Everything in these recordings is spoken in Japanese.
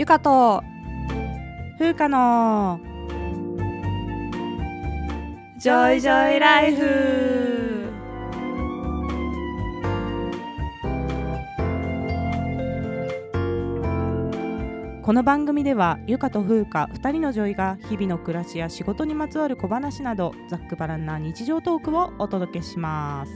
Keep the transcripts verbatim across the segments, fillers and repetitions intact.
ゆかとふうかのジョイジョイライフ。この番組ではゆかとふうかふたりのジョイが日々の暮らしや仕事にまつわる小話などざっくばらんな日常トークをお届けします。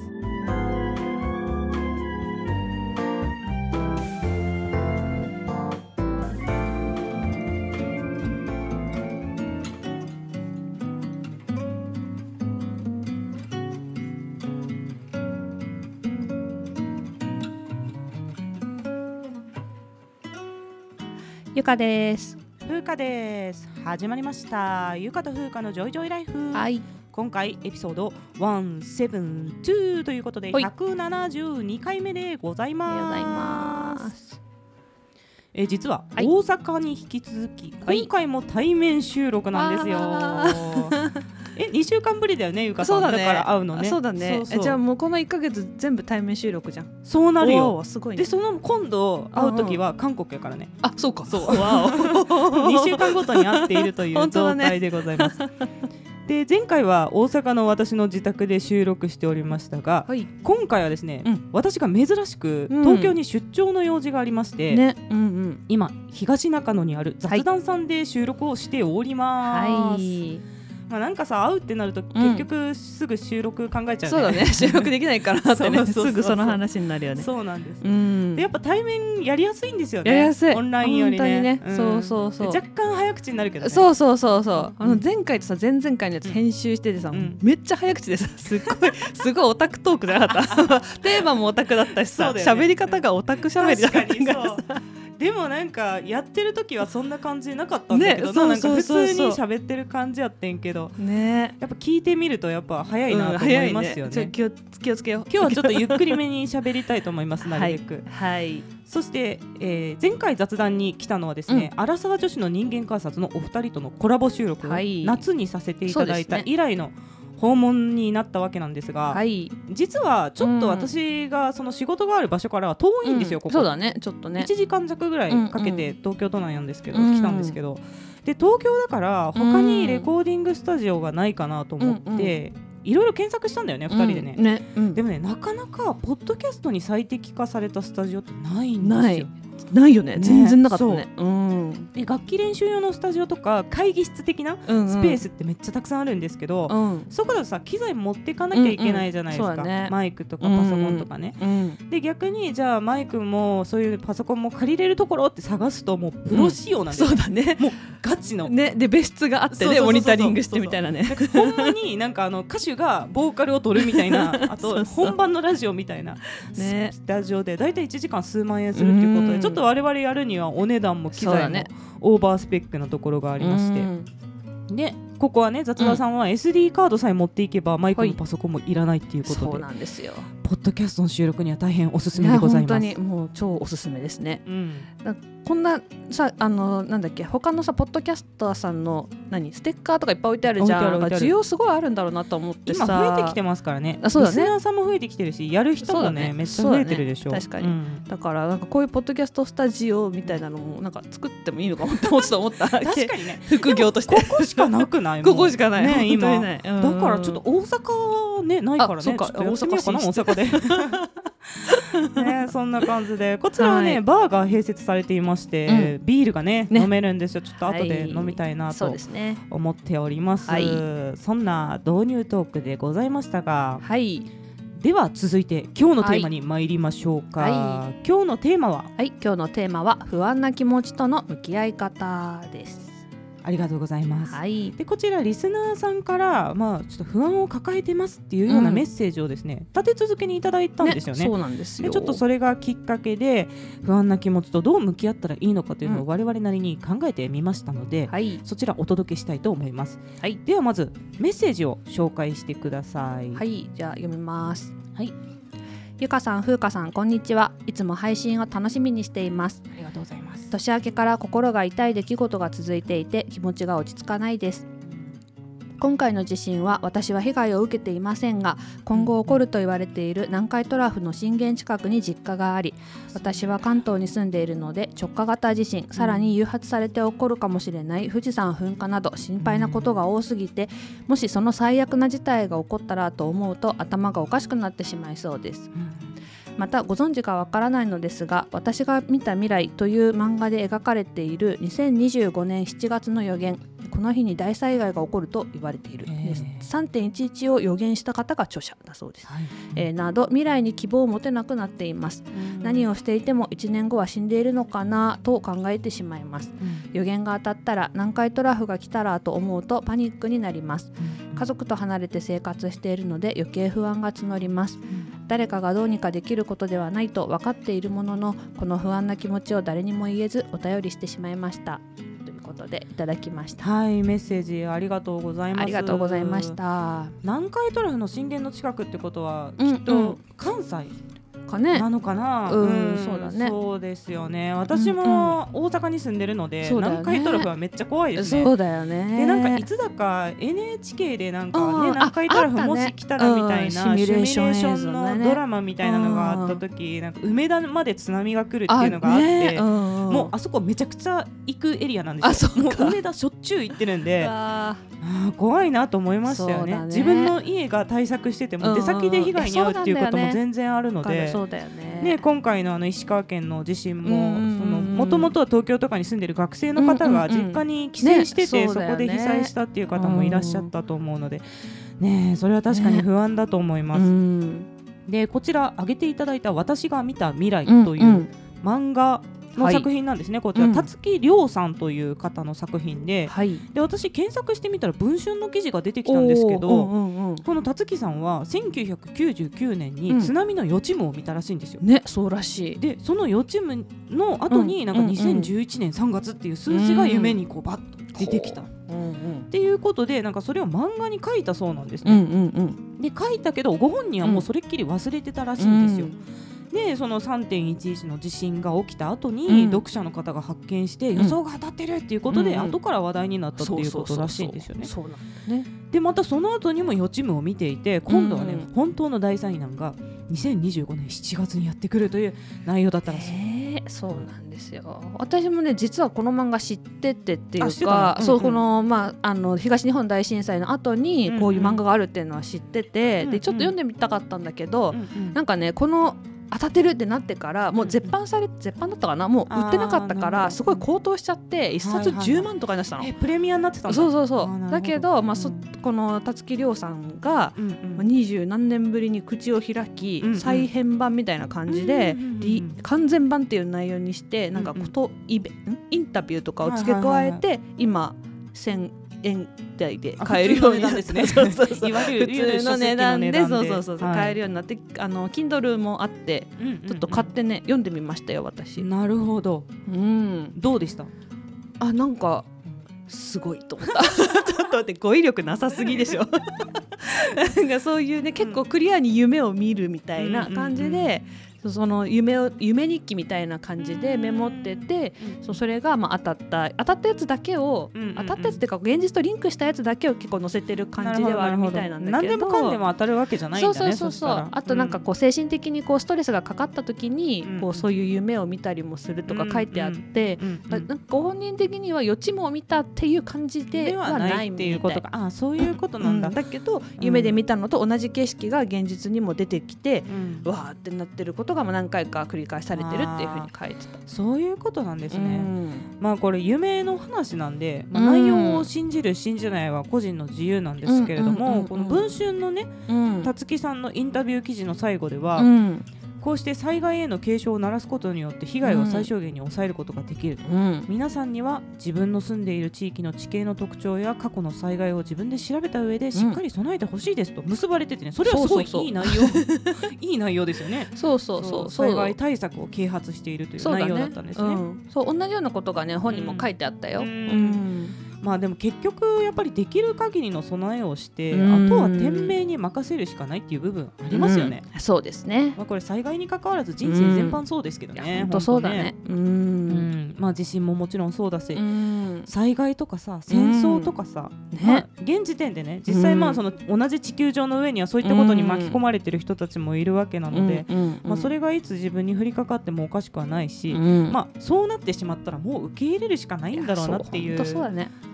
ゆかです。ふうかです。始まりました。ゆかとふうかのジョイジョイライフ。はい。今回エピソードひゃくななじゅうにということでひゃくななじゅうにかいめでございます。え、実は大阪に引き続き、はい、今回も対面収録なんですよ。え、にしゅうかんぶりだよね、ゆかさん。だから会うのね。そうだね。そうそう。え、じゃあもうこのいっかげつ全部対面収録じゃん。そうなるよ。すごいね。で、その今度会うときは韓国やからね。あ、そうか。そう。わお。にしゅうかんごとに会っているという状態でございます。本当だね。で、前回は大阪の私の自宅で収録しておりましたが、はい、今回はですね、うん、私が珍しく東京に出張の用事がありまして、うんねうんうん、今東中野にある雑談さんで収録をしております。はい。まあ、なんかさ、会うってなると結局すぐ収録考えちゃうね、うん、そうだね。収録できないからってね。そうそうそうそう、すぐその話になるよね。そうなんです、うん、でやっぱ対面やりやすいんですよね。やりやすい、オンラインよりね、ね、うん、そうそうそう、若干早口になるけどね。そうそうそうそう、あの前回とさ前々回のやつ編集しててさ、うん、めっちゃ早口でさ、すっごいすごいオタクトークじゃなかったテーマもオタクだったしさ、喋、ね、り方がオタク喋りだったからさ、でもなんかやってる時はそんな感じなかったんだけど、ね、なんか普通に喋ってる感じやってんけど、ね、やっぱ聞いてみるとやっぱ早いなと思いますよね、うん、早いね。ちょ、気を、気をつけよう。今日はちょっとゆっくりめに喋りたいと思いますなるべく、はいはい、そして、えー、前回雑談に来たのはですね、うん、アラサー女子の人間観察のお二人とのコラボ収録を夏にさせていただいた以来の訪問になったわけなんですが、はい、実はちょっと私がその仕事がある場所からは遠いんですよ、うん、ここ。そうだね、ちょっとねいちじかんよわぐらいかけて東京都内なんですけど、うんうん、来たんですけど、で東京だから他にレコーディングスタジオがないかなと思って、うんうん、いろいろ検索したんだよね、うん、ふたりで ね,、うんねうん、でもね、なかなかポッドキャストに最適化されたスタジオってないんですよ。ないないよね、全然なかったね。う、うん、で楽器練習用のスタジオとか会議室的なスペースってめっちゃたくさんあるんですけど、うんうん、そこだとさ、機材持ってかなきゃいけないじゃないですか、うんうんね、マイクとかパソコンとかね、うんうん、で逆にじゃあマイクもそういうパソコンも借りれるところって探すともうプロ仕様なんですよ、うん、そうだね、もうガチの、ね、で別室があってね、モニタリングしてみたいなね、ほんまになんかあの歌手がボーカルを取るみたいなあと本番のラジオみたいなね、スタジオでだいたいいちじかん数万円するっていうことで、うん、ちょっと我々やるにはお値段も機材もオーバースペックなところがありまして、うん、でここはね、雑田さんは エスディー カードさえ持っていけばマイクもパソコンもいらないっていうことで、そうなんですよ。ポッドキャストの収録には大変おすすめでございます。いや、本当にもう超おすすめですね、うん、だこんなさ、あのなんだっけ、他のさポッドキャスターさんの何ステッカーとかいっぱい置いてあるじゃん。需要すごいあるんだろうなと思ってさ、今増えてきてますからね。あ、そうだね、リスナーさんも増えてきてるし、やる人も ね, ねめっちゃ増えてるでしょう。そうだ、ね、確かに、うん、だからなんかこういうポッドキャストスタジオみたいなのもなんか作ってもいいのかもって思った確かにね副業としてここしかなくないもんここしかない、ね、今ない、うん、だからちょっと大阪は、ね、ないからね、ちょっとやってみようかな大阪でね、そんな感じでこちらはね、はい、バーが併設されていまして、うん、ビールが ね, ね飲めるんですよ。ちょっと後で飲みたいなと思っております、はい そ, はい、そんな導入トークでございましたが、はい、では続いて今日のテーマに参りましょうか、はい、今日のテーマは、はい、今日のテーマは不安な気持ちとの向き合い方です。ありがとうございます、はい、でこちらリスナーさんから、まあ、ちょっと不安を抱えてますっていうようなメッセージをですね、うん、立て続けにいただいたんですよ ね, ねそうなんですよ。でちょっとそれがきっかけで不安な気持ちとどう向き合ったらいいのかというのを我々なりに考えてみましたので、うん、そちらお届けしたいと思います、はい、ではまずメッセージを紹介してください。はい、じゃあ読みます、はい、ゆかさん、ふうかさん、こんにちは。いつも配信を楽しみにしています。ありがとうございます。年明けから心が痛い出来事が続いていて気持ちが落ち着かないです。今回の地震は私は被害を受けていませんが、今後起こると言われている南海トラフの震源近くに実家があり、私は関東に住んでいるので直下型地震、さらに誘発されて起こるかもしれない富士山噴火など心配なことが多すぎて、もしその最悪な事態が起こったらと思うと頭がおかしくなってしまいそうです。またご存知かわからないのですが、私が見た未来という漫画で描かれているにせんにじゅうごねんしちがつの予言、この日に大災害が起こると言われている、えー、さんてんいちいち を予言した方が著者だそうです、はい、えー、など未来に希望を持てなくなっています。何をしていてもいちねんごは死んでいるのかなと考えてしまいます、うん、予言が当たったら南海トラフが来たらと思うとパニックになります、うん、家族と離れて生活しているので余計不安が募ります、うん、誰かがどうにかできることではないと分かっているものの、この不安な気持ちを誰にも言えずお便りしてしまいましたでいただきました。はい、メッセージありがとうございます。ありがとうございました。南海トラフの震源の近くってことは、うん、きっと関西かねなのかな。うん、うん、そうだね。そうですよね。私も大阪に住んでるので、うんうん、南海トラフはめっちゃ怖いですね。そうだよね。でなんかいつだか エヌエイチケー でなんかね、南海トラフもし来たらみたいなシミュレーションのドラマみたいなのがあった時、なんか梅田まで津波が来るっていうのがあって。もうあそこめちゃくちゃ行くエリアなんですよ。もう梅田しょっちゅう行ってるんで、ああ怖いなと思いましたよ ね, ね自分の家が対策してても出先で被害に遭うっていうことも全然あるので、今回 の, あの石川県の地震ももともとは東京とかに住んでる学生の方が実家に帰省してて、うんうんうんね そ, ね、そこで被災したっていう方もいらっしゃったと思うので、ね、それは確かに不安だと思います、ねうん、でこちら挙げていただいた私が見た未来という漫画、うんうんの作品なんですね、はい、こちら、うん、たつきりょうさんという方の作品 で,、はい、で私検索してみたら文春の記事が出てきたんですけど、うんうん、このたつきさんはせんきゅうひゃくきゅうじゅうきゅうねんに津波の予知夢を見たらしいんですよ、うん、ね、そうらしい。でその予知夢の後になんかにせんじゅういちねんさんがつっていう数字が夢にこうバッと出てきた、うんうんうん、っていうことでなんかそれを漫画に書いたそうなんですね、うんうんうん、で書いたけどご本人はもうそれっきり忘れてたらしいんですよ、うんうんでその さんてんいちいち の地震が起きた後に、うん、読者の方が発見して予想が当たってるっていうことで、うん、後から話題になったっていうことらしいんですよね。でまたその後にも予知夢を見ていて、今度はね、うん、本当の大災難がにせんにじゅうごねんしちがつにやってくるという内容だったらしい、えー、そうなんですよ。私もね実はこの漫画知っててっていうか、東日本大震災の後にこういう漫画があるっていうのは知ってて、うんうん、でちょっと読んでみたかったんだけど、うんうん、なんかねこの当たってるってなってからもう絶版され、うん、絶版だったかな、もう売ってなかったからすごい高騰しちゃっていっさつじゅうまんとかになってたの、はいはいはい、えプレミアになってたんだ。そうそうそう。だけど、まあ、そこのたつきりょうさんがにじゅうなんねんぶりに口を開き、うんうん、再編版みたいな感じで、うんうん、完全版っていう内容にしてなんかこと、うんうん、インタビューとかを付け加えて、はいはいはい、今せんえん台で買えるようになって、ね、そうそうそう普通の値段で買えるようになって、あの Kindle もあって、うんうんうん、ちょっと買ってね読んでみましたよ私。なるほど、うん、どうでした？あなんかすごいと思ったちょっと待って、語彙力なさすぎでしょなんかそういうね結構クリアに夢を見るみたいな感じで、うんうんうんその 夢, を夢日記みたいな感じでメモってて、うん、そ, それがまあ当たった当たったやつだけを、うんうんうん、当たったやつっていうか現実とリンクしたやつだけを結構載せてる感じではあるみたいなんだけど、何でもかんでも当たるわけじゃないんだね。そうそうそうそう。あとなんかこう精神的にこうストレスがかかった時にこうそういう夢を見たりもするとか書いてあって、うんうんうん、なんかご本人的には予知夢を見たっていう感じではないみたいな。ああそういうことなんだ、うん、だけど夢で見たのと同じ景色が現実にも出てきて、うん、わーってなってることが何回か繰り返されてるっていう風に書いてた。そういうことなんですね、うん、まあこれ夢の話なんで、まあ、内容を信じる信じないは個人の自由なんですけれども、うんうんうんうん、この文春のね、うん、たつきさんのインタビュー記事の最後では、うん、こうして災害への警鐘を鳴らすことによって被害を最小限に抑えることができると、うん、皆さんには自分の住んでいる地域の地形の特徴や過去の災害を自分で調べた上でしっかり備えてほしいですと結ばれててね、それはすごいいい内容いい内容ですよね。そうそうそうそう、災害対策を啓発しているという内容だったんですね。そうだね、うん、そう同じようなことがね本にも書いてあったよ、うんうんまあでも結局やっぱりできる限りの備えをしてあとは天命に任せるしかないっていう部分ありますよね、うん、そうですね、まあ、これ災害に関わらず人生全般そうですけどね、うん、本当そうだね、うんうん、まあ地震ももちろんそうだし、うん、災害とかさ戦争とかさ、うんまあ、現時点でね実際まあその同じ地球上の上にはそういったことに巻き込まれてる人たちもいるわけなので、うんうんうんまあ、それがいつ自分に降りかかってもおかしくはないし、うんまあ、そうなってしまったらもう受け入れるしかないんだろうなっていう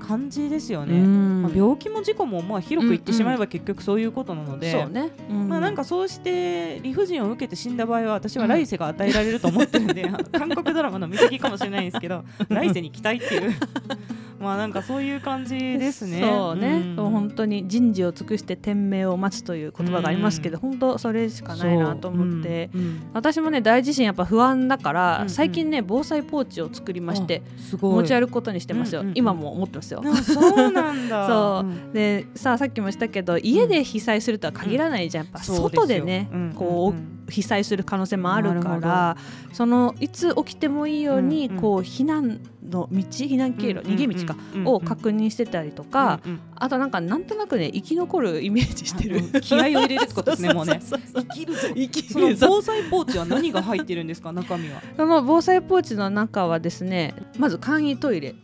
感じですよね、うんまあ、病気も事故もまあ広く言ってしまえば結局そういうことなので、うんうんそうねうんまあ、なんかそうして理不尽を受けて死んだ場合は私は来世が与えられると思ってるんで、うん、韓国ドラマの見過ぎかもしれないんですけど来世に期待っていうまあなんかそういう感じですねそうね、うん、そう本当に人事を尽くして天命を待つという言葉がありますけど、うん、本当それしかないなと思って、うんうん、私もね大地震やっぱ不安だから、うんうん、最近ね防災ポーチを作りまして持ち歩くことにしてますよ、うんうん、今も思ってますよそうなんだそうでさあさっきもしたけど家で被災するとは限らないじゃん、うん、やっぱ外でね、うん、こう、うん被災する可能性もあるからそのいつ起きてもいいように、うんうん、こう避難の道避難経路、うんうん、逃げ道か、うんうん、を確認してたりとか、うんうん、あとなんかなんとなくね生き残るイメージしてる気合を入れるってことですねもうね生きるぞ生きるぞその防災ポーチは何が入ってるんですか中身はその防災ポーチの中はですねまず簡易トイレ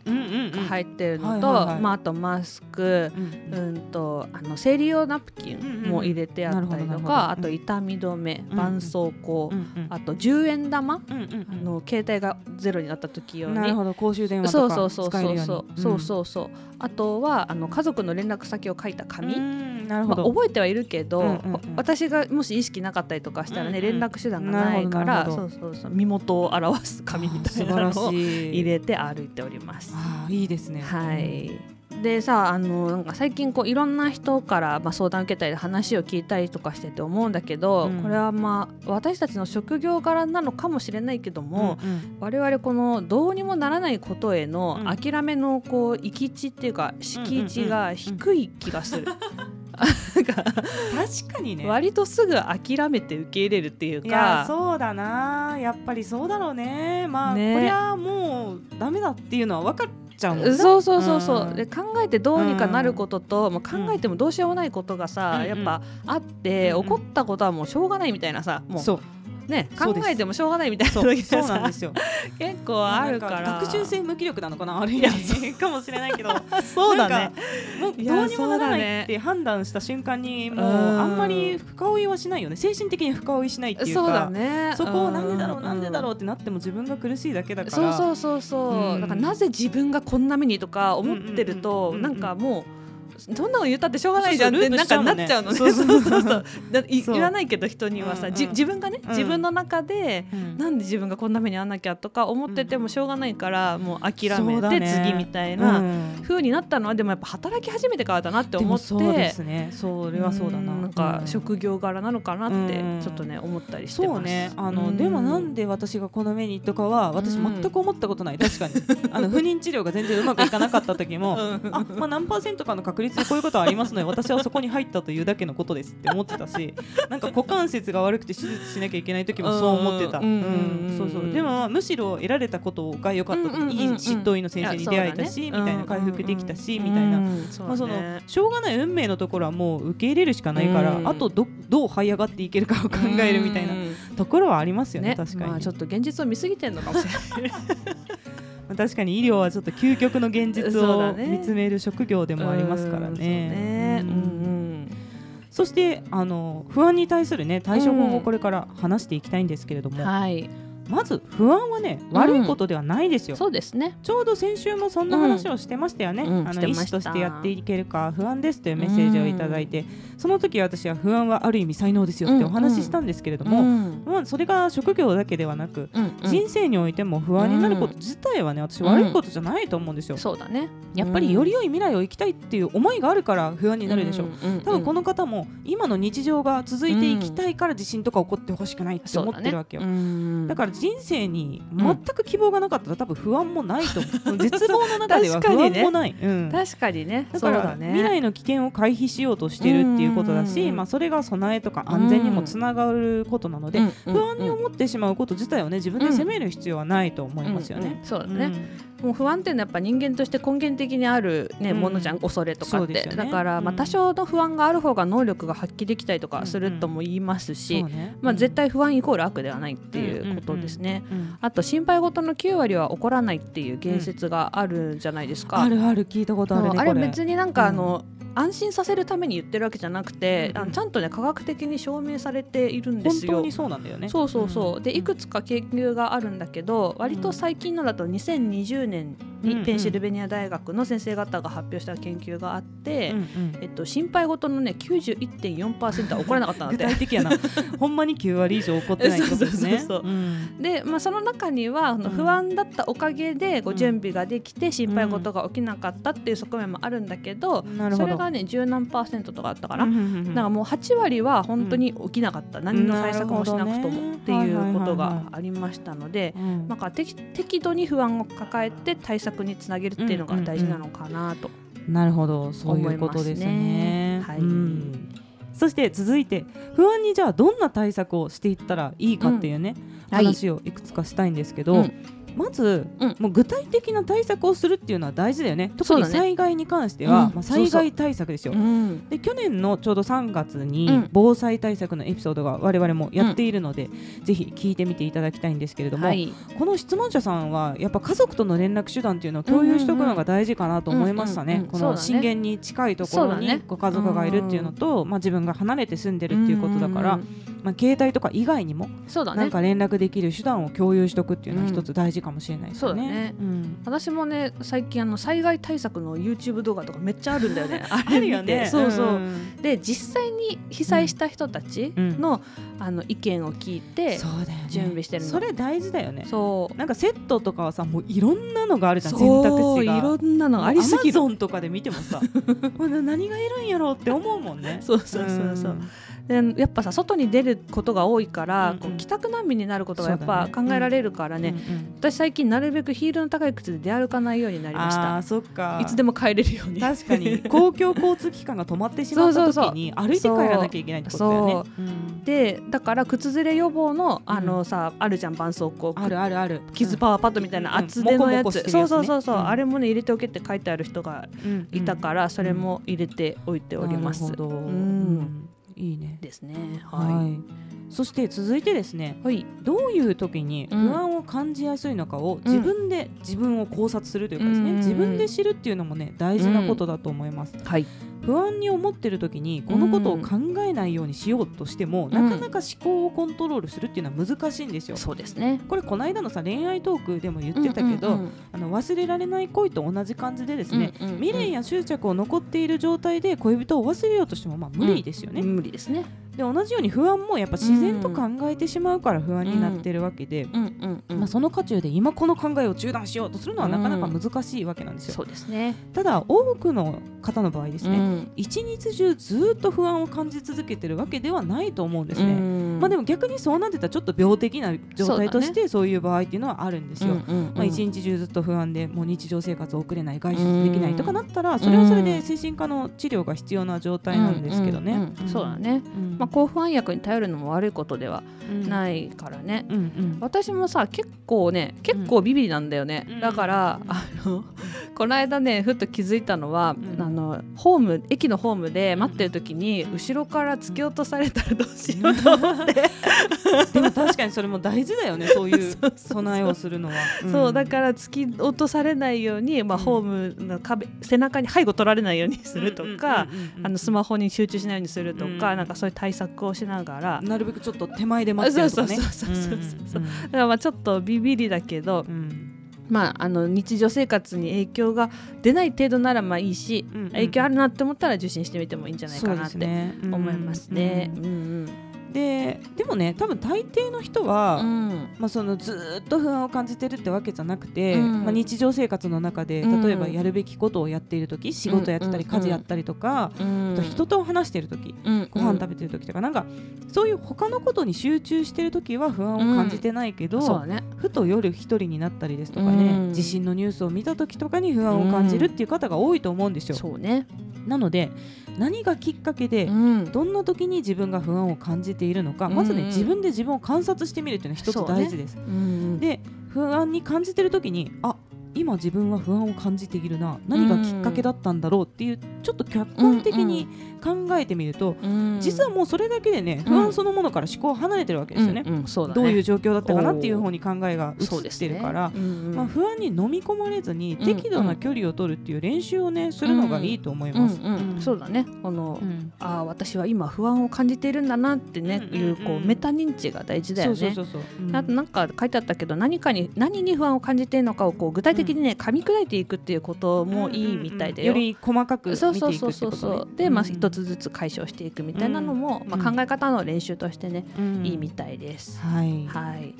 が入ってるのとあとマスク、うんうん、うんとあの生理用ナプキンも入れてあったりとか、うんうん、あと痛み止め、うんうん走行、うんうん、あとじゅうえん玉、うんうん、あの携帯がゼロになった時用になるほど公衆電話とか使えるようにそうそうそうあとはあの家族の連絡先を書いた紙なるほど、まあ、覚えてはいるけど、うんうんうん、私がもし意識なかったりとかしたらね、うんうん、連絡手段がないからそうそうそう身元を表す紙みたいなのを入れて歩いておりますあいいですねはいでさあのなんか最近こういろんな人から、まあ、相談受けたり話を聞いたりとかしてて思うんだけど、うん、これは、まあ、私たちの職業柄なのかもしれないけども、うんうん、我々このどうにもならないことへの諦めのこう行き地っていうか敷地が低い気がする、うんうんうんうん確かにね割とすぐ諦めて受け入れるっていうかいやそうだなやっぱりそうだろうねまあねこりゃもうダメだっていうのは分かっちゃうもんねそうそうそうそう、うん、で考えてどうにかなることと、うんまあ、考えてもどうしようもないことがさ、うん、やっぱあって、うん、起こったことはもうしょうがないみたいなさもうそうね、考えてもしょうがないみたいなそう結構あるから学習性無気力なのかなある意味かもしれないけどそうだねもうどうにもならないって判断した瞬間にもうあんまり深追いはしないよね精神的に深追いしないっていうかそうだねそこをなんでだろうなんでだろうってなっても自分が苦しいだけだからそうそうそうそう、うん、だからなぜ自分がこんな目にとか思ってるとなんかもうどんなの言ったってしょうがないじゃんってなんかなっちゃうのね言わないけど人にはさ、うんうん、自分がね、うん、自分の中で、うん、なんで自分がこんな目に遭わなきゃとか思っててもしょうがないから、うん、もう諦めて次みたいな風になったのは、うん、でもやっぱ働き始めてからだなって思ってそうですねそれはそうだな、うん、なんか職業柄なのかなってちょっとね思ったりしてますそうねあの、うん、でもなんで私がこの目にとかは私全く思ったことない確かにあの不妊治療が全然うまくいかなかった時も、うんあまあ、何パーセントかの確率こういうことはありますので私はそこに入ったというだけのことですって思ってたしなんか股関節が悪くて手術しなきゃいけない時もそう思ってたでもむしろ得られたことが良かった、うんうんうん、いい執刀医の先生に出会えたし、ね、みたいな回復できたし、うん、みたいな、うんまあそのしょうがない運命のところはもう受け入れるしかないから、うん、あと ど, どう這い上がっていけるかを考えるみたいなところはありますよ ね, ね確かに、まあ、ちょっと現実を見過ぎてんのかもしれない確かに医療はちょっと究極の現実を見つめる職業でもありますからね。そしてあの不安に対する、ね、対処法をこれから話していきたいんですけれども、うんはい、まず不安は、ね、悪いことではないですよ、うん、そうですね。ちょうど先週もそんな話をしてましたよね、うんうん、あの医師としてやっていけるか不安ですというメッセージをいただいて、うん、その時私は不安はある意味才能ですよってお話ししたんですけれども、うんうんまあ、それが職業だけではなく、うんうん、人生においても不安になること自体はね私悪いことじゃないと思うんですよ、うん、そうだね、うん、やっぱりより良い未来を生きたいっていう思いがあるから不安になるでしょう、うんうんうん、多分この方も今の日常が続いていきたいから地震とか起こってほしくないって思ってるわけよ、 そうだね、うん、だから人生に全く希望がなかったら多分不安もないと思う絶望の中では不安もない確かにね、うん、確かにね、だから未来の危険を回避しようとしてるっていうことだし、うんうんまあ、それが備えとか安全にもつながることなので、うんうん、不安に思ってしまうこと自体をね自分で責める必要はないと思いますよね、うんうん、そうだね、うんもう不安っていうのはやっぱ人間として根源的にある、ね、うん、ものじゃん、恐れとかって、ね、だからまあ多少の不安がある方が能力が発揮できたりとかするとも言いますし、うんうんね、まあ、絶対不安イコール悪ではないっていうことですね、うんうんうんうん、あと心配事のきゅうわりは起こらないっていう言説があるんじゃないですか、うん、あるある聞いたことあるね、あれ別になんかあの、うん、安心させるために言ってるわけじゃなくて、うん、あのちゃんとね科学的に証明されているんですよ。本当にそうなんだよね。そうそうそう、うん、でいくつか研究があるんだけど、うん、割と最近のだとにせんにじゅうねんにペンシルベニア大学の先生方が発表した研究があって、うんうん、えっと、心配事のね きゅうじゅういってんよんパーセント は起こらなかったので具体的やなほんまにきゅうわり以上起こってないってことですね。そうそうそうそう、うん、で、まあ、その中にはあの不安だったおかげでご準備ができて心配事が起きなかったっていう側面もあるんだけど、うん、なるほど。それが十何パーセントとかだったかな、うんうんうん、なんかもうはちわりは本当に起きなかった、うん、何の対策もしなくともっていうことがありましたので、なんか適度に不安を抱えて対策につなげるっていうのが大事なのかなと、うん、なるほど、そういうことですね、はい、うん。そして続いて不安にじゃあどんな対策をしていったらいいかっていうね、うん、話をいくつかしたいんですけど、はい、うん、まず、うん、もう具体的な対策をするっていうのは大事だよね。特に災害に関しては、ね、まあ、災害対策ですよ、うん、そうそう、うん、で去年のちょうどさんがつに防災対策のエピソードが我々もやっているので、うん、ぜひ聞いてみていただきたいんですけれども、はい、この質問者さんはやっぱ家族との連絡手段っていうのを共有しておくのが大事かなと思いましたね、うんうんうん、この震源に近いところにご家族がいるっていうのと、まあ、自分が離れて住んでるっていうことだから、うんうんうん、まあ、携帯とか以外にもなんか連絡できる手段を共有しておくっていうのは一つ大事かかもしれないですね。そうだね、うん、私もね最近あの災害対策の YouTube 動画とかめっちゃあるんだよねあれ見て、ね、そうそう、うん、で実際に被災した人たち の、うん、あの意見を聞いて準備してるの、 そうだよね、それ大事だよね。そうなんかセットとかはさ、もういろんなのがあるじゃん、選択肢がいろんなのありすぎる。 Amazon とかで見てもさ何がいるんやろうって思うもんねそうそうそうそう、うん、でやっぱさ外に出ることが多いから、うんうん、こう帰宅難民になることがやっぱ考えられるからね、うんうん、私最近なるべくヒールの高い靴で出歩かないようになりました。あ、そっか、いつでも帰れるように。確かに公共交通機関が止まってしまった時に歩いて帰らなきゃいけないってことだよね。そうそう、うん、でだから靴ずれ予防のあのさ、うん、あるじゃん絆創膏、あるあるある、傷パワーパッドみたいな厚手のやつ、そうそうそうそう、あれもね入れておけって書いてある人がいたから、うん、それも入れておいております。なるほど、うん、いいねですね、はいはい、そして続いてですね、はい、どういう時に不安を感じやすいのかを自分で自分を考察するというかですね、うん、自分で知るっていうのもね大事なことだと思います、うん、はい、不安に思ってる時にこのことを考えないようにしようとしても、うん、なかなか思考をコントロールするっていうのは難しいんですよ。そうですね、これこの間のさ恋愛トークでも言ってたけど、うんうんうん、あの忘れられない恋と同じ感じでですね、うんうんうん、未練や執着を残っている状態で恋人を忘れようとしてもまあ無理ですよね、うん、無理ですね。で同じように不安もやっぱ自然と考えてしまうから不安になってるわけで、まあその渦中で今この考えを中断しようとするのはなかなか難しいわけなんですよ、うん、そうですね。ただ多くの方の場合ですね、うん、一日中ずっと不安を感じ続けてるわけではないと思うんですね、うん、まあでも逆にそうなってたらちょっと病的な状態としてそういう場合っていうのはあるんですよ、うんうんうん、まあ、一日中ずっと不安でもう日常生活を送れない、外出できないとかなったらそれはそれで精神科の治療が必要な状態なんですけどね、うんうんうん、そうだね、うん、まあ抗不安薬に頼るのも悪いことではないからね、うんうんうん、私もさ結構ね結構ビビりなんだよね、うん、だから、うん、あのこの間ねふっと気づいたのは、うん、あのホーム駅のホームで待ってる時に、うん、後ろから突き落とされたらどうしようと思って、うん、でも確かにそれも大事だよね、そういう備えをするのは。そうそうそう、うん、そうだから突き落とされないように、まあ、ホームの壁、背中に背後取られないようにするとか、スマホに集中しないようにするとか、うん、なんかそういう対策策をしながらなるべくちょっと手前で待ってるとかね。だからまあちょっとビビりだけど、うん、まあ、あの日常生活に影響が出ない程度ならまあいいし、うんうん、影響あるなって思ったら受診してみてもいいんじゃないかなって思いますね。で, でもね多分大抵の人は、うん、まあ、そのずっと不安を感じてるってわけじゃなくて、うん、まあ、日常生活の中で例えばやるべきことをやっているとき、うん、仕事やってたり家事やったりとか、うん、と人と話してるとき、うん、ご飯食べてるときとかなんかそういう他のことに集中してるときは不安を感じてないけど、うん、そうだね、ふと夜一人になったりですとかね、うん、地震のニュースを見たときとかに不安を感じるっていう方が多いと思うんですよ、うん、そうね。なので何がきっかけで、うん、どんな時に自分が不安を感じているのか、まずね、うん、自分で自分を観察してみるというのが一つ大事です、ね、うん、で不安に感じている時にあ今自分は不安を感じているな、何がきっかけだったんだろうっていうちょっと客観的に考えてみると、うんうん、実はもうそれだけでね、不安そのものから思考を離れてるわけですよね、うんうんうん、そうだね、どういう状況だったかなっていう方に考えが移ってるから、ね、うんうん、まあ、不安に飲み込まれずに適度な距離を取るっていう練習をねするのがいいと思います、うんうんうん、そうだね、あの、うん、あ私は今不安を感じているんだなってね、うんうんうん、いうこうメタ認知が大事だよね。そうそうそうそう、うん、あとなんか書いてあったけど、何かに何に不安を感じているのかをこう具体的にね、うん、噛み砕いていくっていうこともいいみたいだよ、うんうんうん、より細かく見ていくってことね。そうそうそうそう、で、まあ、一つずつ解消していくみたいなのも、うん、まあ、考え方の練習としてね、うん、いいみたいです、うん、はい、はい、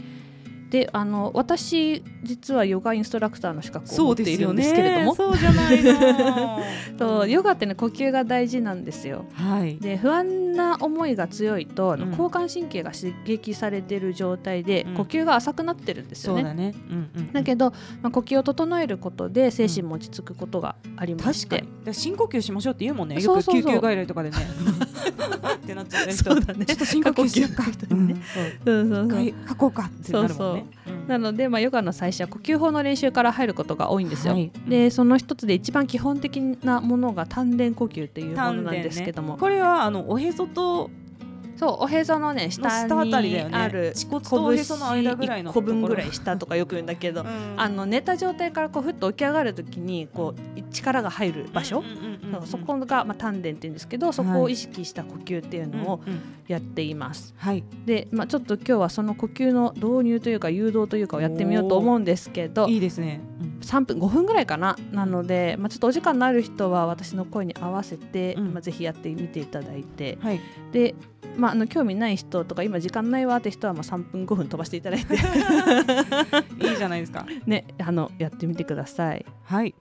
で、あの私実はヨガインストラクターの資格を持っているんですけれども、そうですよね、そうじゃないのとヨガってね呼吸が大事なんですよ、はい、で不安な思いが強いと、うん、交感神経が刺激されている状態で、うん、呼吸が浅くなってるんですよね。そうだね、うんうんうん、だけど、まあ、呼吸を整えることで精神も落ち着くことがありまして、うん、確かに、だから深呼吸しましょうって言うもんね、よく救急外来とかでね、ってなっちゃう人、そうだね、ちょっと深呼吸しようかみたいなね、うん、そうそうそう、一回書こうかってなるもんね。そうそう、うん、なので、まあ、ヨガの最初は呼吸法の練習から入ることが多いんですよ、はい、でその一つで一番基本的なものが丹田呼吸っていうものなんですけども、ね、これはあのおへそと、そうおへそのね下にある恥骨とおへその間ぐらいのいっこぶんぐらい下とかよく言うんだけど、うん、あの寝た状態からこうふっと起き上がるときにこう力が入る場所、そこが、まあ、丹田って言うんですけど、そこを意識した呼吸っていうのをやっています、はい、で、まあ、ちょっと今日はその呼吸の導入というか誘導というかをやってみようと思うんですけど、いいですね、うん、さんぷんごふんぐらいかな、なので、まあ、ちょっとお時間のある人は私の声に合わせて、うん、まあ、ぜひやってみていただいて、はい、で、まあ、あの興味ない人とか今時間ないわって人はまあさんぷんごふん飛ばしていただいていいじゃないですか、ね、あのやってみてください。はい、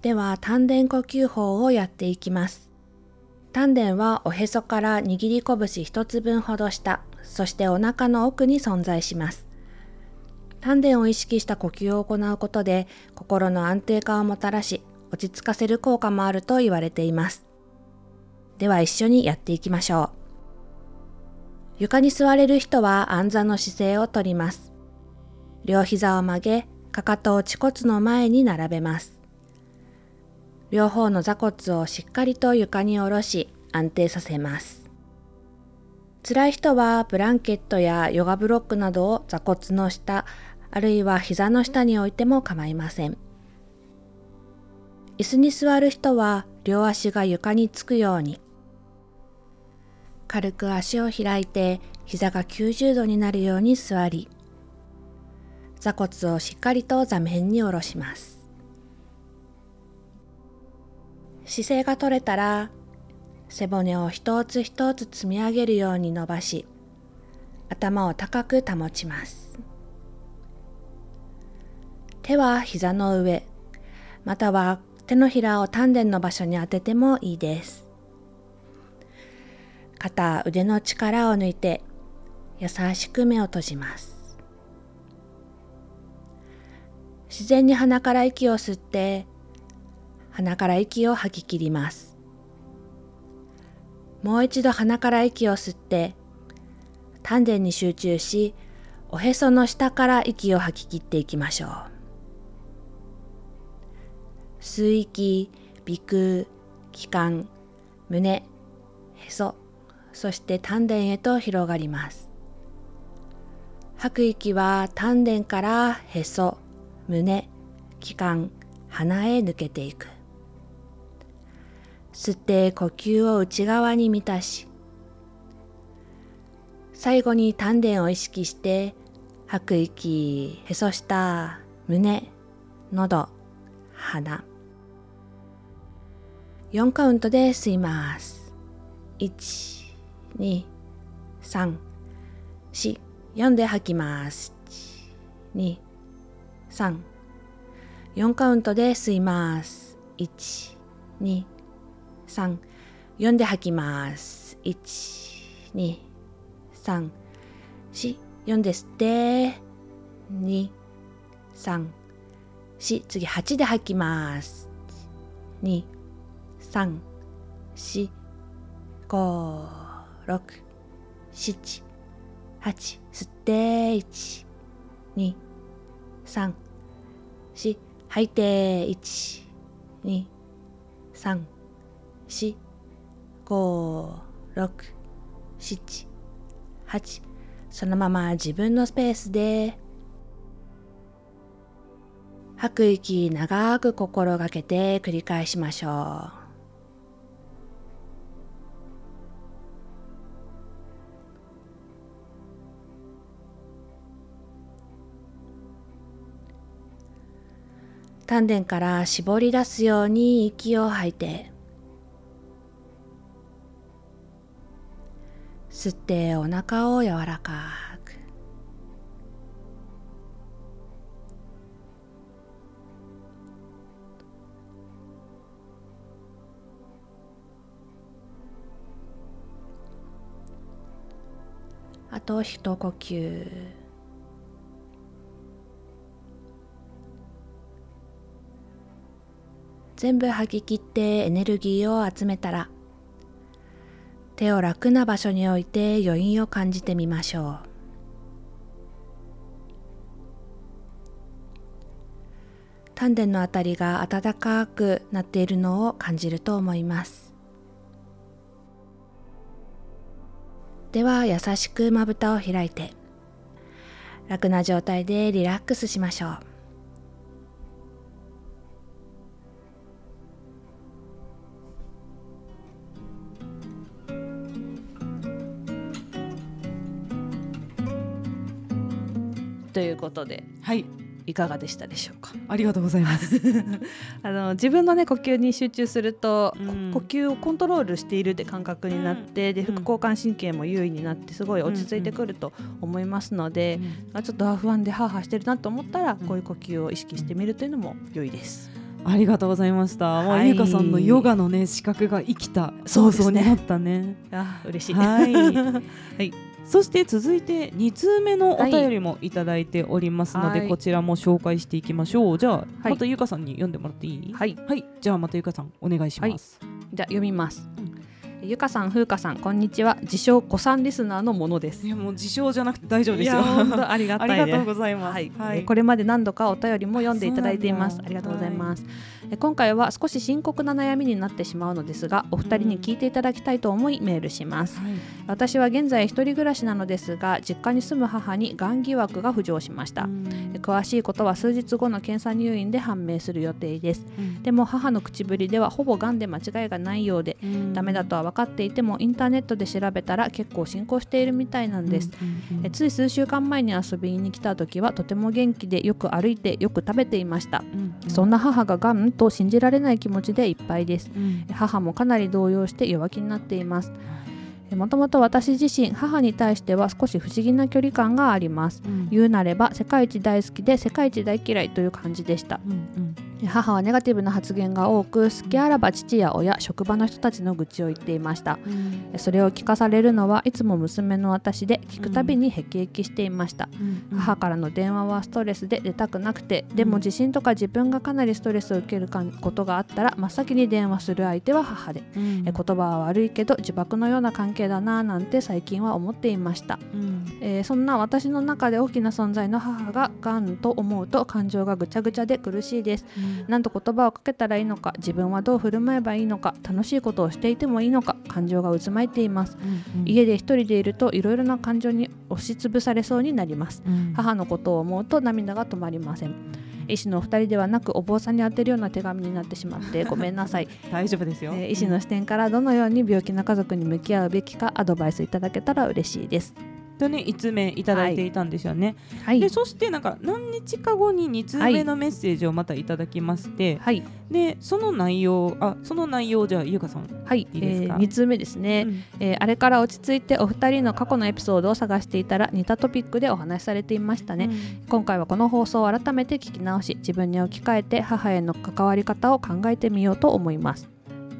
では丹田呼吸法をやっていきます。丹田はおへそから握り拳一つ分ほど下、そしてお腹の奥に存在します。丹田を意識した呼吸を行うことで心の安定感をもたらし、落ち着かせる効果もあると言われています。では一緒にやっていきましょう。床に座れる人は安座の姿勢をとります。両膝を曲げ、かかとを恥骨の前に並べます。両方の座骨をしっかりと床に下ろし、安定させます。辛い人はブランケットやヨガブロックなどを座骨の下、あるいは膝の下に置いても構いません。椅子に座る人は両足が床につくように軽く足を開いて、膝がきゅうじゅうどになるように座り、座骨をしっかりと座面に下ろします。姿勢が取れたら背骨を一つ一つ積み上げるように伸ばし、頭を高く保ちます。手は膝の上、または手のひらを丹田の場所に当ててもいいです。肩、腕の力を抜いて、優しく目を閉じます。自然に鼻から息を吸って、鼻から息を吐き切ります。もう一度鼻から息を吸って、丹田に集中し、おへその下から息を吐き切っていきましょう。吸う息、鼻腔、気管、胸、へそ、そして丹田へと広がります。吐く息は丹田からへそ、胸、気管、鼻へ抜けていく。吸って呼吸を内側に満たし、最後に丹田を意識して、吐く息、へそ下、胸、喉、鼻。よんカウントで吸います。 いち、に、さん、し、よん で吐きます。 いち、に、さん、よん カウントで吸います。 いち、に、さん、よん で吐きます。 いち、に、さん、し、よん で吸って、に、さん、し、次はちで吐きます。 に、さん、し、ご、ろく、しち、はち、吸っていち、に、さん、よん、吐いていち、に、さん、よん、ご、ろく、なな、はち、そのまま自分のスペースで吐く息長く心がけて繰り返しましょう。丹田から絞り出すように息を吐いて、吸ってお腹を柔らかく、あと一呼吸。全部吐き切ってエネルギーを集めたら、手を楽な場所に置いて余韻を感じてみましょう。丹田のあたりが温かくなっているのを感じると思います。では優しくまぶたを開いて、楽な状態でリラックスしましょう。ということで、はい、いかがでしたでしょうか。ありがとうございますあの自分の、ね、呼吸に集中すると、うん、呼吸をコントロールしているって感覚になって、うん、で副交感神経も優位になってすごい落ち着いてくると思いますので、うんうん、ちょっと不安でハーハーしてるなと思ったら、うん、こういう呼吸を意識してみるというのも良いです。ありがとうございました、はい、もうゆうかさんのヨガの、ね、資格が生きた想像になったね。あ、嬉しい。はい、はいそして続いてに通目のお便りもいただいておりますので、はい、こちらも紹介していきましょう。じゃあ、はい、またゆかさんに読んでもらっていい？はい、はい、じゃあまたゆかさんお願いします、はい、じゃあ読みます、うん、ゆかさんふうかさんこんにちは。自称子さんリスナーのものです。いやもう自称じゃなくて大丈夫ですよ。いや本当ありがたいねありがとうございます、はいはいえー、これまで何度かお便りも読んでいただいています。ありがとうございます、はい、今回は少し深刻な悩みになってしまうのですがお二人に聞いていただきたいと思い、うん、メールします、はい、私は現在一人暮らしなのですが実家に住む母にがん疑惑が浮上しました、うん、詳しいことは数日後の検査入院で判明する予定です、うん、でも母の口ぶりではほぼがんで間違いがないようで、うん、ダメだとは分かっていてもインターネットで調べたら結構進行しているみたいなんです、うんうん、えつい数週間前に遊びに来た時はとても元気でよく歩いてよく食べていました、うんうん、そんな母ががんと信じられない気持ちでいっぱいです、うん、母もかなり動揺して弱気になっています。もともと私自身母に対しては少し不思議な距離感があります、うん、言うなれば世界一大好きで世界一大嫌いという感じでした、うんうん、母はネガティブな発言が多く好きあらば父や親職場の人たちの愚痴を言っていました、うん、それを聞かされるのはいつも娘の私で聞くたびにへきへきしていました、うんうん、母からの電話はストレスで出たくなくてでも自信とか自分がかなりストレスを受けることがあったら真っ先に電話する相手は母で、うん、言葉は悪いけど呪縛のような関係だななんて最近は思っていました、うんえー、そんな私の中で大きな存在の母ががんと思うと感情がぐちゃぐちゃで苦しいです、うん、なんと言葉をかけたらいいのか自分はどう振る舞えばいいのか楽しいことをしていてもいいのか感情が渦巻いています、うんうん、家で一人でいるといろいろな感情に押しつぶされそうになります、うん、母のことを思うと涙が止まりません。医師のお二人ではなくお坊さんに宛てるような手紙になってしまってごめんなさい大丈夫ですよ、えー、医師の視点からどのように病気の家族に向き合うべきかアドバイスいただけたら嬉しいですとねいつつ目いただいていたんですよね、はい、でそしてなんか何日か後にに通目のメッセージをまたいただきまして、はい、でその内容あその内容じゃあゆうかさんはい、いいですか、えー、に通目ですね、うんえー、あれから落ち着いてお二人の過去のエピソードを探していたら似たトピックでお話しされていましたね、うん、今回はこの放送を改めて聞き直し自分に置き換えて母への関わり方を考えてみようと思います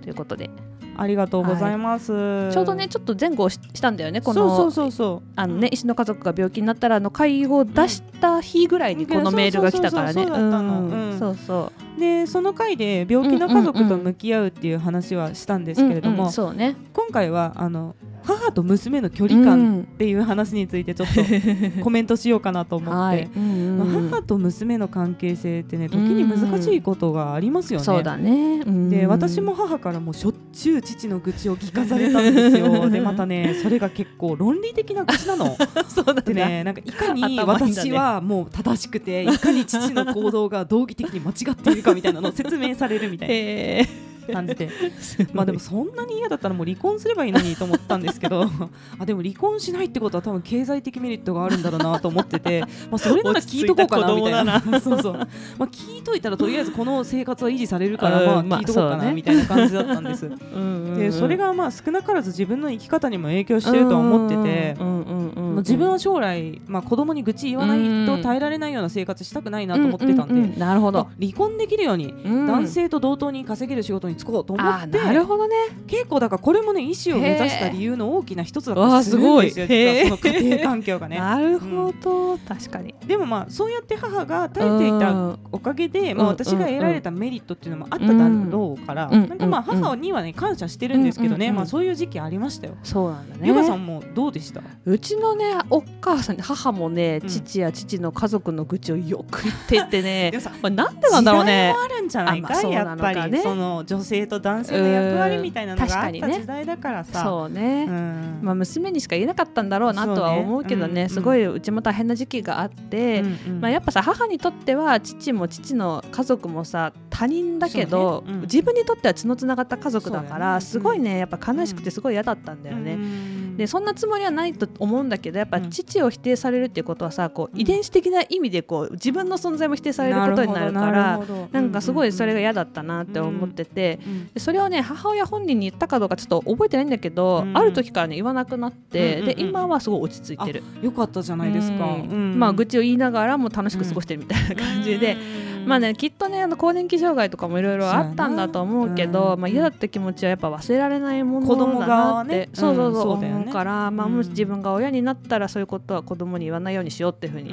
ということでありがとうございます、はい、ちょうどねちょっと前後したんだよねこのそうそうそうそうあのね医師の家族が病気になったらの会を出した日ぐらいにこのメールが来たからねそうそうそうそうだったのそうそうでその回で病気の家族と向き合うっていう話はしたんですけれども、うんうんうんそうね、今回はあの母と娘の距離感っていう話についてちょっとコメントしようかなと思って、はい、うんうん、まあ、母と娘の関係性ってね、時に難しいことがありますよね。そうだね。で、私も母からもうしょっちゅう父の愚痴を聞かされたんですよ。でまたね、それが結構論理的な愚痴なの。そうだでね、なんかいかに私はもう正しくて、いかに父の行動が道義的に間違っているかみたいなのを説明されるみたいな。えー感じてまあでもそんなに嫌だったらもう離婚すればいいのにと思ったんですけどあでも離婚しないってことは多分経済的メリットがあるんだろうなと思ってて、まあ、それなら聞いとこうかなみたいなそうそう、まあ、聞いといたらとりあえずこの生活は維持されるからまあ聞いとこうかなみたいな感じだったんです。でそれがまあ少なからず自分の生き方にも影響してると思ってて、自分は将来、まあ、子供に愚痴言わないと耐えられないような生活したくないなと思ってたんで、うんうんうん、なるほど、離婚できるように男性と同等に稼げる仕事につこうと思って。なるほどね。結構だからこれもね、医師を目指した理由の大きな一つだったりするんですよ。実はその家庭環境がねなるほど、うん、確かに。でもまあそうやって母が耐えていたおかげで、まあ、私が得られたメリットっていうのもあっただろうから、うん、なんかまあ母にはね感謝してるんですけどね、うんうんうん、まあ、そういう時期ありましたよ。そうなんだね。ゆかさんもどうでした？うちのねお母さん、母もね、うん、父や父の家族の愚痴をよく言ってってねでもさ、まあ、なんでなんだろうね。時代もあるんじゃないか、まあ、やっぱり、ね、その女性と男性の役割みたいなのがあった時代だからさ、ね、そうね、うん、まあ、娘にしか言えなかったんだろうなとは思うけど ね, ね、うんうん、すごいうちも大変な時期があって、うんうん、まあ、やっぱさ母にとっては父も父の家族もさ他人だけど、ね、うん、自分にとっては血のつながった家族だから、ね、すごいねやっぱ悲しくてすごい嫌だったんだよね、うんうん、でそんなつもりはないと思うんだけど、やっぱ父を否定されるっていうことはさ、こう遺伝子的な意味でこう自分の存在も否定されることになるから、 な, るなんかすごいそれが嫌だったなって思ってて、うんうんうん、でそれをね母親本人に言ったかどうかちょっと覚えてないんだけど、うん、ある時からね言わなくなって、うんうんうん、で今はすごい落ち着いてる。よかったじゃないですか、うんうん、まあ、愚痴を言いながらも楽しく過ごしてるみたいな感じで、うん、まあね、きっとねあの更年期障害とかもいろいろあったんだと思うけど、うん、まあ、嫌だった気持ちはやっぱ忘れられないものだなって、子供側ね、そうそうそう、うん、そうだよね、思うから、まあ、もし自分が親になったらそういうことは子供に言わないようにしようっていうふうに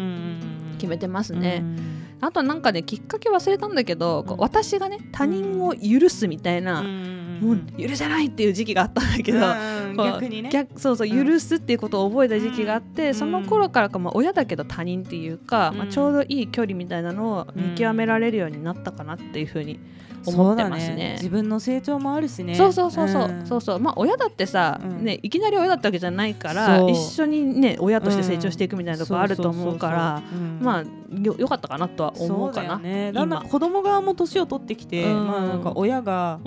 決めてますね、うんうん。あとなんかねきっかけ忘れたんだけど、こう私がね他人を許すみたいな、うん、もう許せないっていう時期があったんだけど、うん、逆にね逆そうそう許すっていうことを覚えた時期があって、うん、その頃からか、まあ、親だけど他人っていうか、うん、まあ、ちょうどいい距離みたいなのを見極められるようになったかなっていうふうに思ってますね。そうだね、自分の成長もあるしね。そうそうそうそう、うん、そうそう、まあ親だってさ、うん、ね、いきなり親だったわけじゃないから一緒にね親として成長していくみたいなところあると思うから、まあ よ, よかったかなとは思うかな。そうだよね、だんだん子供側も年を取ってきて、うん、まあ、なんか親が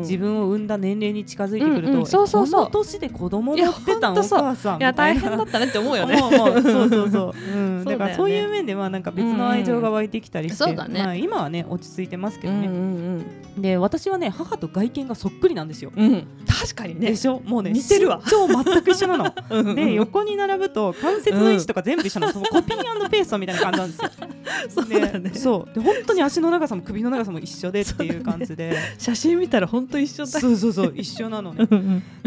自分を産んだ年齢に近づいてくると、うんうん、そうそうそう、この年で子供持ってたんお母さんみたいな、いや大変だったねって思うよねだからそういう面でまあなんか別の愛情が湧いてきたりして、うんうん、そうだね、まあ、今はね落ち着いてますけどね、うんうんうん。で私はね母と外見がそっくりなんですよ、うん、確かにね、でしょ、もうね似てるわ、身長全く一緒なのうん、うん、で横に並ぶと関節の位置とか全部一緒なの、うん、そのコピー&ペーストみたいな感じなんですよそうだね、そうで本当に足の長さも首の長さも一緒でっていう感じで、ね、写真見たら本当一緒だ、そうそうそう一緒なのね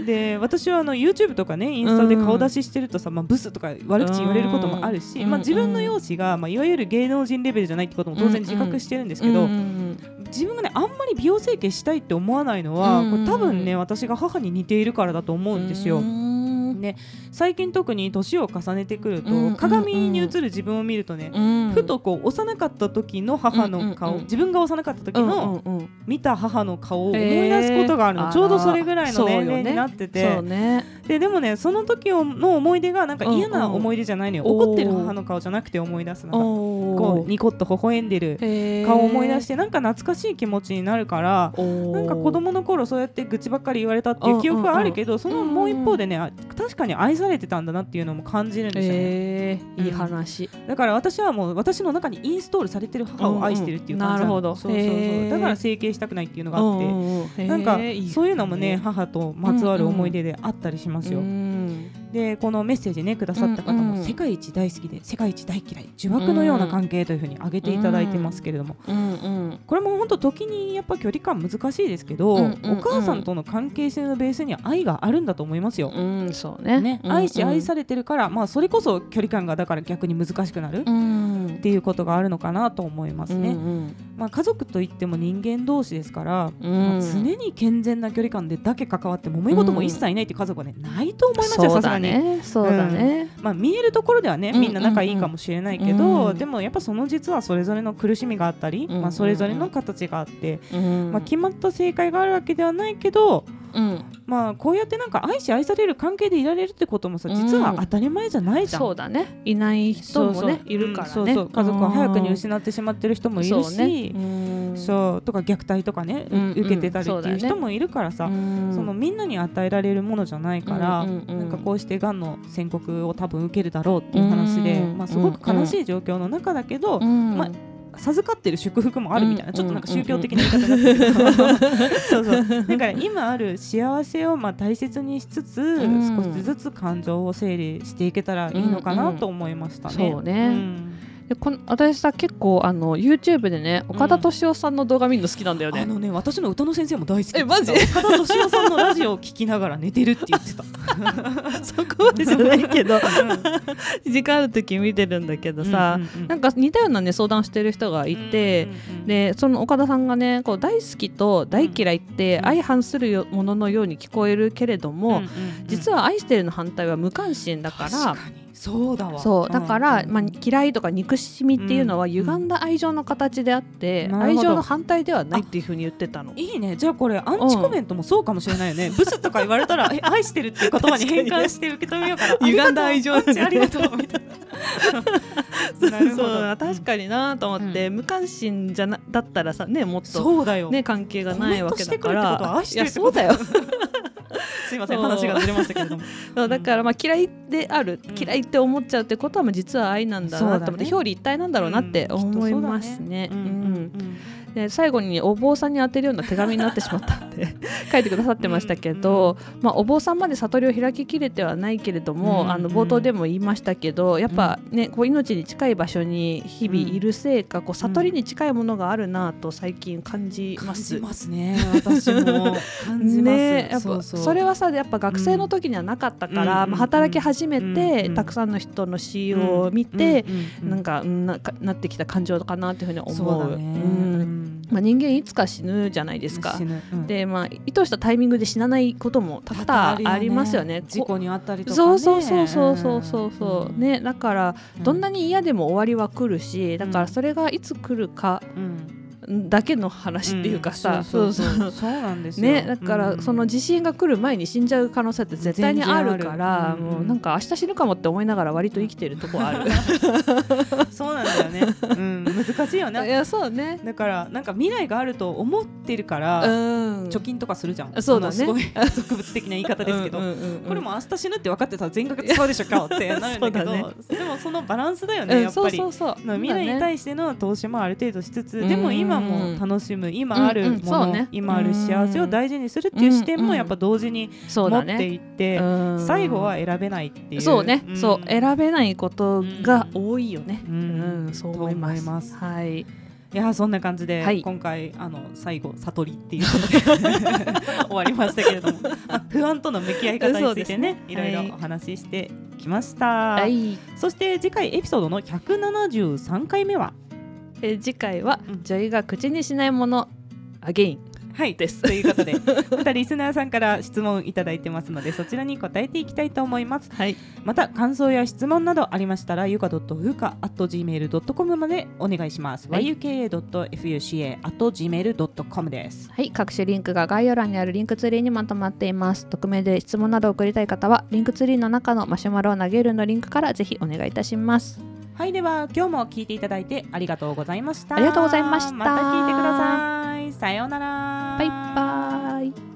で私はあの YouTube とかねインスタで顔出ししてるとさ、まあ、ブスとか悪口言われることもあるし、まあ、自分の容姿が、まあ、いわゆる芸能人レベルじゃないってことも当然自覚してるんですけど、うんうん、自分がねあんまり美容整形したいって思わないのは、これ多分ね私が母に似ているからだと思うんですよ。ね、最近特に年を重ねてくると、うんうんうん、鏡に映る自分を見るとね、うん、ふとこう幼かった時の母の顔、うんうんうん、自分が幼かった時の、うんうんうん、見た母の顔を思い出すことがあるの、えー、ちょうどそれぐらいの年齢になってて、そうね、で、でもねその時の思い出がなんか嫌な思い出じゃないのよ、うんうん、怒ってる母の顔じゃなくて思い出すのがこうニコッと微笑んでる顔を思い出してなんか懐かしい気持ちになるから、なんか子供の頃そうやって愚痴ばっかり言われたっていう記憶はあるけど、うんうんうん、そのもう一方でね確かに愛されてたんだなっていうのも感じるんですよね、えー、いい話、うん、だから私はもう私の中にインストールされてる母を愛してるっていう感じなの、だから整形したくないっていうのがあって、うんうん、なんかそういうのもね母とまつわる思い出であったりしますよ、うんうん、でこのメッセージねくださった方も、うんうん、世界一大好きで世界一大嫌い、呪縛のような関係というふうに挙げていただいてますけれども、うんうん、これも本当時にやっぱ距離感難しいですけど、うんうんうん、お母さんとの関係性のベースには愛があるんだと思いますよ、うん、そうねね、うんうん、愛し愛されてるから、まあ、それこそ距離感がだから逆に難しくなるっていうことがあるのかなと思いますね、うんうん、まあ、家族といっても人間同士ですから、うんまあ、常に健全な距離感でだけ関わって揉め事も一切ないっていう家族は、ねうん、ないと思いますよ。そうだね、そうだね、うんまあ、見えるところではねみんな仲いいかもしれないけど、うんうんうん、でもやっぱその実はそれぞれの苦しみがあったり、うんうんまあ、それぞれの形があって、うんまあ、決まった正解があるわけではないけど、うんまあ、こうやってなんか愛し愛される関係でいられるってこともさ実は当たり前じゃないじゃん、うん、そうだね、いない人もねそうそういるからね、うん、そうそう家族は早くに失ってしまってる人もいるし、うん、そうとか虐待とかね、うん、受けてたりっていう人もいるからさ、うん、そのみんなに与えられるものじゃないから、うんうんうん、なんかこうしてがんの宣告を多分受けるだろうっていう話で、うんまあ、すごく悲しい状況の中だけど、うんまあ授かってる祝福もあるみたいな、うん、ちょっとなんか宗教的な言い方になってるそうそうだから今ある幸せをまあ大切にしつつ、うん、少しずつ感情を整理していけたらいいのかなと思いましたね、うんうん、そうね、うんでこの私さ結構あの YouTube でね岡田斗司夫さんの動画見るの好きなんだよね、うん、あのね私の歌の先生も大好き。えマジ岡田斗司夫さんのラジオを聞きながら寝てるって言ってたそこまでじゃないけど時間ある時見てるんだけどさ、うんうんうん、なんか似たような、ね、相談してる人がいて、うんうんうん、でその岡田さんがねこう大好きと大嫌いって相反するもののように聞こえるけれども、うんうんうん、実は愛してるの反対は無関心だから確かにそうだわ。そうだから、うんまあ、嫌いとか憎しみっていうのは歪んだ愛情の形であって、うんうん、愛情の反対ではないっていう風に言ってたの。いいね。じゃあこれアンチコメントもそうかもしれないよね、うん、ブスとか言われたらえ愛してるっていう言葉に変換して受け止めようかな歪んだ愛情なんでありがとうみたいなそうそう確かになと思って、うん、無関心じゃなだったらさ、ね、もっと、ね、関係がないわけだからいやそうだよすいません話がずれましたけれどもそうだからまあ嫌いである、うん、嫌いって思っちゃうってことはまあ実は愛なんだなと思って、ね、表裏一体なんだろうなって思いますね、うんうんうん、で最後にお坊さんに当てるような手紙になってしまったって書いてくださってましたけど、うんうんまあ、お坊さんまで悟りを開ききれてはないけれども、うんうん、あの冒頭でも言いましたけどやっぱ、ね、こう命に近い場所に日々いるせいかこう悟りに近いものがあるなと最近感じます、感じますね私も感じます、ね、やっぱそうそうそれはさやっぱ学生の時にはなかったから、うんまあ、働き始めて、うん、たくさんの人の詩を見て、うん、なんか、な、なってきた感情かなっていうふうに思う。そうだね、うんまあ、人間いつか死ぬじゃないですか。死ぬ、うん、で、まあ、意図したタイミングで死なないことも多々ありますよね。事故にあったりとかね。そうそうそうそうそうそう、うん、ねだから、うん、どんなに嫌でも終わりは来るしだからそれがいつ来るか、うんだけの話っていうかさ、そうなんですよ、ね、だから、うん、その地震が来る前に死んじゃう可能性って絶対にあるから、うん、もうなんか明日死ぬかもって思いながら割と生きてるとこあるそうなんだよね、うん、難しいよね。いやそうねだからなんか未来があると思ってるから、うん、貯金とかするじゃん。そうだねすごい俗物的な言い方ですけどうんうんうん、うん、これも明日死ぬって分かってたら全額使うでしょかってなるんだけどそうだ、ね、でもそのバランスだよねやっぱり、うん、そうそうそう未来に対しての投資もある程度しつつ、うん、でも今も楽しむ今あるもの、うんうんね、今ある幸せを大事にするっていう視点もやっぱ同時に持っていって、うんうんね、最後は選べないっていうそうね、うん、そう選べないことが多いよね、うんうんうん、そう思います、思います、はいいやそんな感じで、はい、今回あの最後悟りっていうことで終わりましたけれども、まあ、不安との向き合い方について ね, ねいろいろお話ししてきました、はい、そして次回エピソードのひゃくななじゅうさんかいめはえ次回は、うん、女優が口にしないものアゲインはいですということでまたリスナーさんから質問いただいてますのでそちらに答えていきたいと思います、はい、また感想や質問などありましたら ゆか どっと ふうか あっと じーめーる どっと こむ までお願いします、はい、ゆか どっと ふうか あっと じーめーる どっと こむ です、はい、各種リンクが概要欄にあるリンクツリーにまとまっています。匿名で質問などを送りたい方はリンクツリーの中のマシュマロを投げるのリンクからぜひお願いいたします。はいでは今日も聞いていただいてありがとうございました。ありがとうございました。また聞いてください。さようなら。バイバイ。